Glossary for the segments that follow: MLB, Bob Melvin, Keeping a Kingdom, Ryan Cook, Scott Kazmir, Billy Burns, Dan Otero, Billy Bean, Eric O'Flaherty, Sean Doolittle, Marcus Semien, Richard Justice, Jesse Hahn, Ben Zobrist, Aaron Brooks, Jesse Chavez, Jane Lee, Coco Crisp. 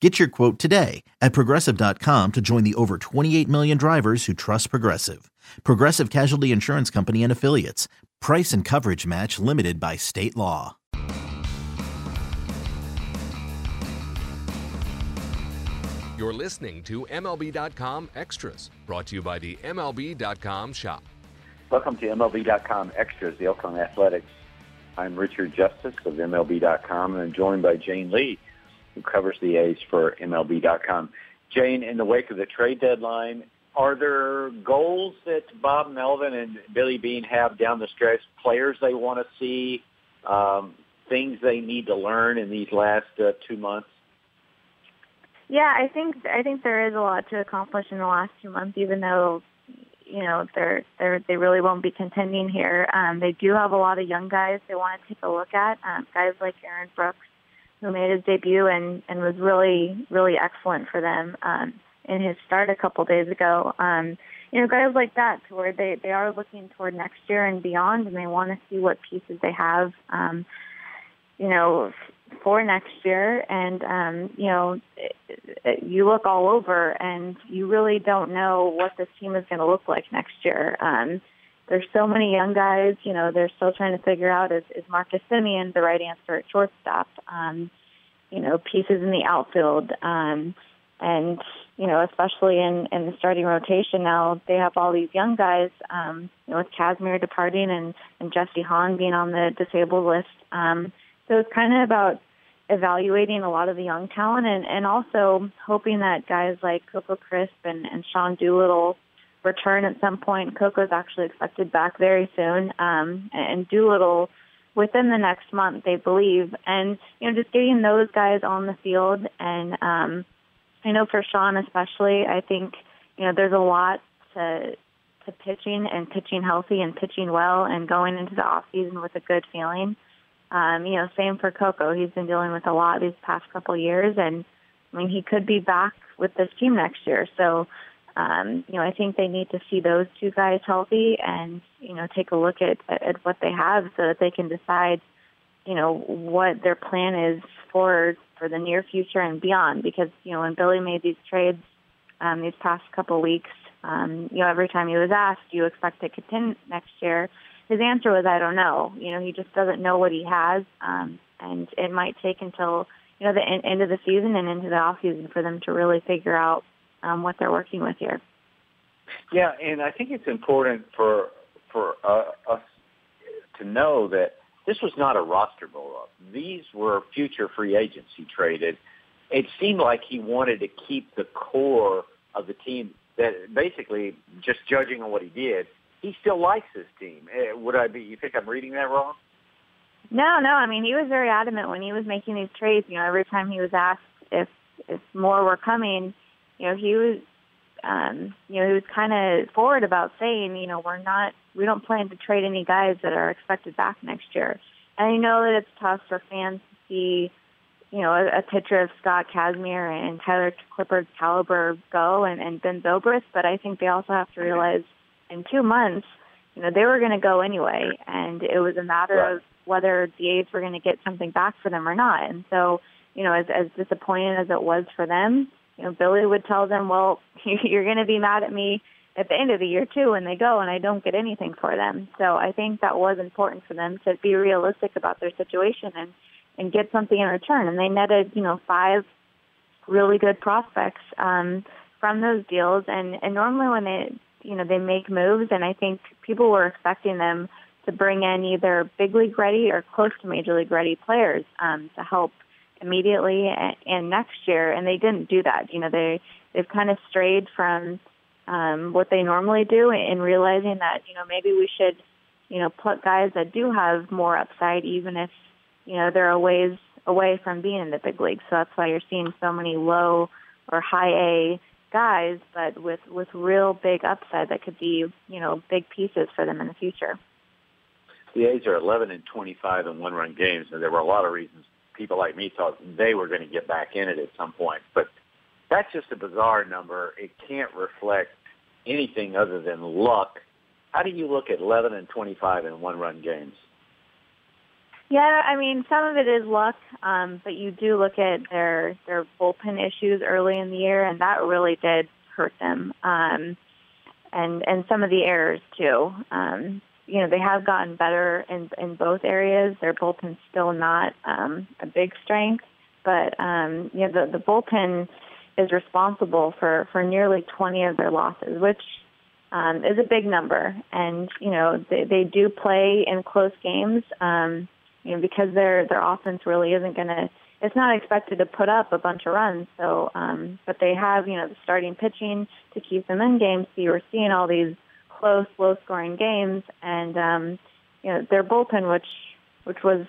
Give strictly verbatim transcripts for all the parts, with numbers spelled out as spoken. Get your quote today at Progressive dot com to join the over twenty-eight million drivers who trust Progressive. Progressive Casualty Insurance Company and Affiliates. Price and coverage match limited by state law. You're listening to M L B dot com Extras, brought to you by the M L B dot com Shop. Welcome to M L B dot com Extras, the Oakland Athletics. I'm Richard Justice of M L B dot com, and I'm joined by Jane Lee, who covers the A's for M L B dot com. Jane, in the wake of the trade deadline, are there goals that Bob Melvin and Billy Bean have down the stretch, players they want to see, um, things they need to learn in these last uh, two months? Yeah, I think I think there is a lot to accomplish in the last two months, even though, you know, they're, they're, they really won't be contending here. Um, they do have a lot of young guys they want to take a look at, um, guys like Aaron Brooks, who made his debut and, and was really, really excellent for them um, in his start a couple days ago. Um, you know, guys like that, to where they, they are looking toward next year and beyond, and they want to see what pieces they have, um, you know, for next year. And, um, you know, it, it, you look all over, and you really don't know what this team is going to look like next year. Um, there's so many young guys, you know, they're still trying to figure out, is, is Marcus Semien the right answer at shortstop? Um, you know, pieces in the outfield. Um, and, you know, especially in, in the starting rotation now, they have all these young guys, um, you know, with Kazmir departing and, and Jesse Hahn being on the disabled list. Um, so it's kind of about evaluating a lot of the young talent and, and also hoping that guys like Coco Crisp and, and Sean Doolittle return at some point. Coco's actually expected back very soon, um, and Doolittle within the next month, they believe. And, you know, just getting those guys on the field. And um, I know for Sean especially, I think, you know, there's a lot to to pitching and pitching healthy and pitching well and going into the off season with a good feeling. Um, you know, same for Coco. He's been dealing with a lot these past couple years. And, I mean, he could be back with this team next year. So, Um, you know, I think they need to see those two guys healthy and, you know, take a look at, at what they have so that they can decide, you know, what their plan is for for the near future and beyond. Because, you know, when Billy made these trades um, these past couple weeks, um, you know, every time he was asked, do you expect to contend next year? His answer was, I don't know. You know, he just doesn't know what he has. Um, and it might take until, you know, the en- end of the season and into the off season for them to really figure out Um, what they're working with here. Yeah, and I think it's important for for uh, us to know that this was not a roster roll-up. These were future free agents he traded. It seemed like he wanted to keep the core of the team that basically, just judging on what he did, he still likes his team. Would I be, you think I'm reading that wrong? No, no. I mean, he was very adamant when he was making these trades. You know, every time he was asked if, if more were coming, you know, he was, um, you know, he was kind of forward about saying, you know, we're not, we don't plan to trade any guys that are expected back next year. And I know that it's tough for fans to see, you know, a, a picture of Scott Kazmir and Tyler Clippard's caliber go and, and Ben Zobrist, but I think they also have to realize in two months, you know, they were going to go anyway, and it was a matter right. of whether the A's were going to get something back for them or not. And so, you know, as, as disappointing as it was for them, you know, Billy would tell them, well, you're going to be mad at me at the end of the year, too, when they go, and I don't get anything for them. So I think that was important for them to be realistic about their situation and, and get something in return. And they netted, you know, five really good prospects um, from those deals. And, and normally when they, you know, they make moves, and I think people were expecting them to bring in either big league ready or close to major league ready players um, to help immediately and next year, and they didn't do that. You know, they, they've kind of strayed from um, what they normally do and realizing that, you know, maybe we should, you know, pluck guys that do have more upside, even if, you know, they're a ways away from being in the big league. So that's why you're seeing so many low or high A guys, but with, with real big upside that could be, you know, big pieces for them in the future. the A's are eleven and twenty-five in one-run games, and there were a lot of reasons people like me thought they were going to get back in it at some point. But that's just a bizarre number. It can't reflect anything other than luck. How do you look at eleven and twenty-five in one-run games? Yeah, I mean, some of it is luck, um, but you do look at their their bullpen issues early in the year, and that really did hurt them, um, and and some of the errors too. Um, you know, they have gotten better in in both areas. Their bullpen's still not um, a big strength, but um, you know, the the bullpen is responsible for for nearly twenty of their losses, which um, is a big number. And you know, they, they do play in close games. Um, You know, because their their offense really isn't going to, it's not expected to put up a bunch of runs. So, um, but they have, you know, the starting pitching to keep them in games. So you were seeing all these close, low-scoring games, and um, you know, their bullpen, which which was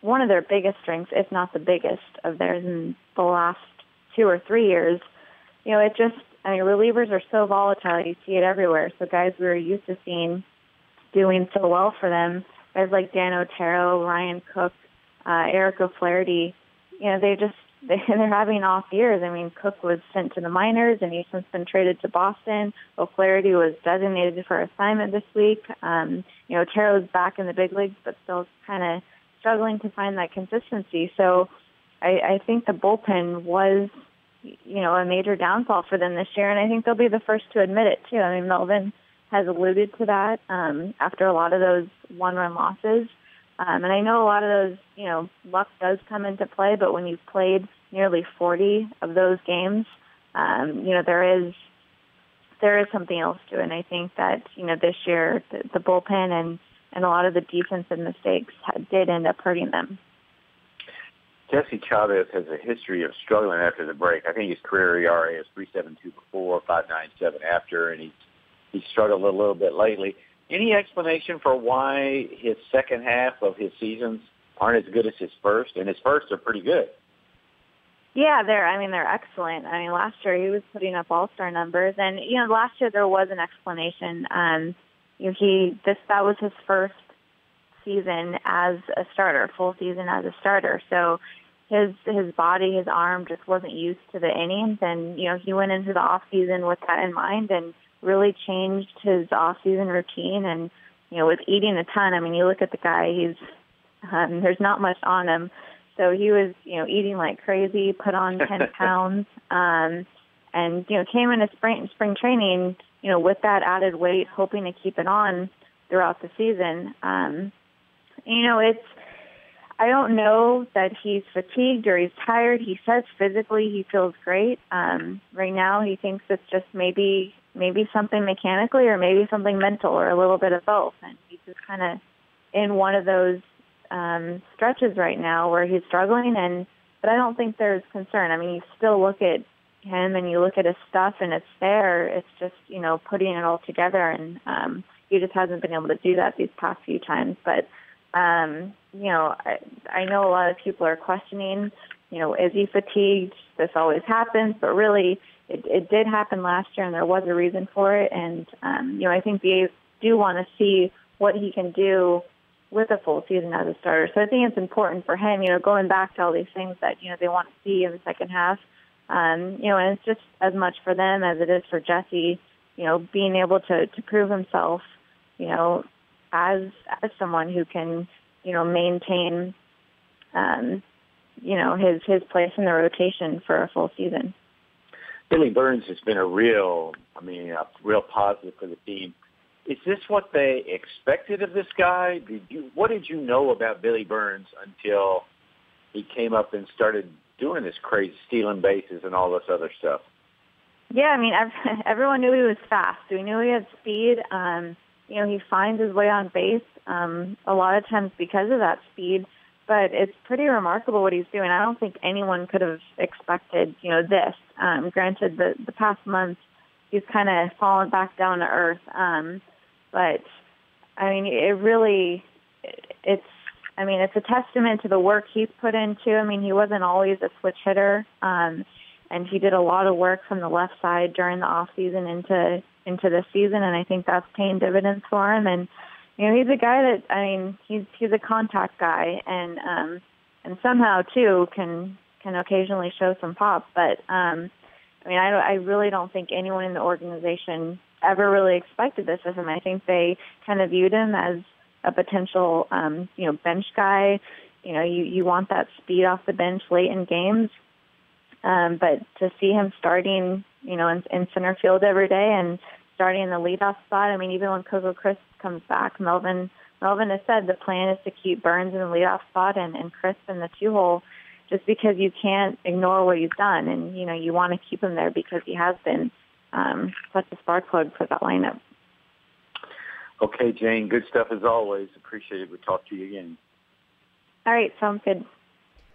one of their biggest strengths, if not the biggest of theirs in the last two or three years. You know, it just, I mean, relievers are so volatile. You see it everywhere. So guys we were used to seeing doing so well for them, guys like Dan Otero, Ryan Cook, uh, Eric O'Flaherty, you know, they just, they, they're having off years. I mean, Cook was sent to the minors, and he's since been traded to Boston. O'Flaherty was designated for assignment this week. Um, you know, Otero's back in the big leagues, but still kind of struggling to find that consistency. So I, I think the bullpen was, you know, a major downfall for them this year, and I think they'll be the first to admit it, too. I mean, Melvin has alluded to that um, after a lot of those one-run losses. Um, and I know a lot of those, you know, luck does come into play, but when you've played nearly forty of those games, um, you know, there is there is something else to it. And I think that, you know, this year the, the bullpen and, and a lot of the defensive mistakes had, did end up hurting them. Jesse Chavez has a history of struggling after the break. I think his career E R A is three seventy-two before, five ninety-seven after, and he's He struggled a little bit lately. Any explanation for why his second half of his seasons aren't as good as his first? And his firsts are pretty good. Yeah, they're. I mean, they're excellent. I mean, last year he was putting up all-star numbers, and you know, last year there was an explanation. Um, you know, he this that was his first season as a starter, full season as a starter. So his his body, his arm just wasn't used to the innings, and you know, he went into the off season with that in mind, and really changed his off-season routine. And, you know, with eating a ton, I mean, you look at the guy, he's um, there's not much on him. So he was, you know, eating like crazy, put on ten pounds, um, and, you know, came into spring, spring training, you know, with that added weight, hoping to keep it on throughout the season. Um, you know, it's, I don't know that he's fatigued or he's tired. He says physically he feels great. Um, right now he thinks it's just maybe maybe something mechanically or maybe something mental or a little bit of both. And he's just kind of in one of those um, stretches right now where he's struggling. And but I don't think there's concern. I mean, you still look at him and you look at his stuff and it's there. It's just, you know, putting it all together. And um, he just hasn't been able to do that these past few times. But Um, you know, I, I know a lot of people are questioning, you know, is he fatigued? This always happens, but really it, it did happen last year and there was a reason for it. And, um, you know, I think the A's do want to see what he can do with a full season as a starter. So I think it's important for him, you know, going back to all these things that, you know, they want to see in the second half. Um, you know, and it's just as much for them as it is for Jesse, you know, being able to, to prove himself, you know, As, as someone who can, you know, maintain, um, you know, his, his place in the rotation for a full season. Billy Burns has been a real, I mean, a real positive for the team. Is this what they expected of this guy? Did you, what did you know about Billy Burns until he came up and started doing this crazy stealing bases and all this other stuff? Yeah, I mean, everyone knew he was fast. We knew he had speed. Um, You know, he finds his way on base um, a lot of times because of that speed, but it's pretty remarkable what he's doing. I don't think anyone could have expected, you know, this. Um, granted, the, the past month, he's kind of fallen back down to earth. Um, but, I mean, it really, it's, I mean, it's a testament to the work he's put into. I mean, he wasn't always a switch hitter, um, and he did a lot of work from the left side during the offseason into into this season, and I think that's paying dividends for him. And you know, he's a guy that, I mean, he's he's a contact guy, and um, and somehow too can can occasionally show some pop. But um, I mean, I I really don't think anyone in the organization ever really expected this of him. I think they kind of viewed him as a potential, um, you know, bench guy. You know, you, you want that speed off the bench late in games. Um, but to see him starting, you know, in, in center field every day and starting in the leadoff spot, I mean, even when Coco Crisp comes back, Melvin Melvin has said the plan is to keep Burns in the leadoff spot and, and Crisp in the two-hole, just because you can't ignore what he's done. And, you know, you want to keep him there because he has been um, such a spark plug for that lineup. Okay, Jane, good stuff as always. Appreciate it. We'll talk to you again. All right, sounds good.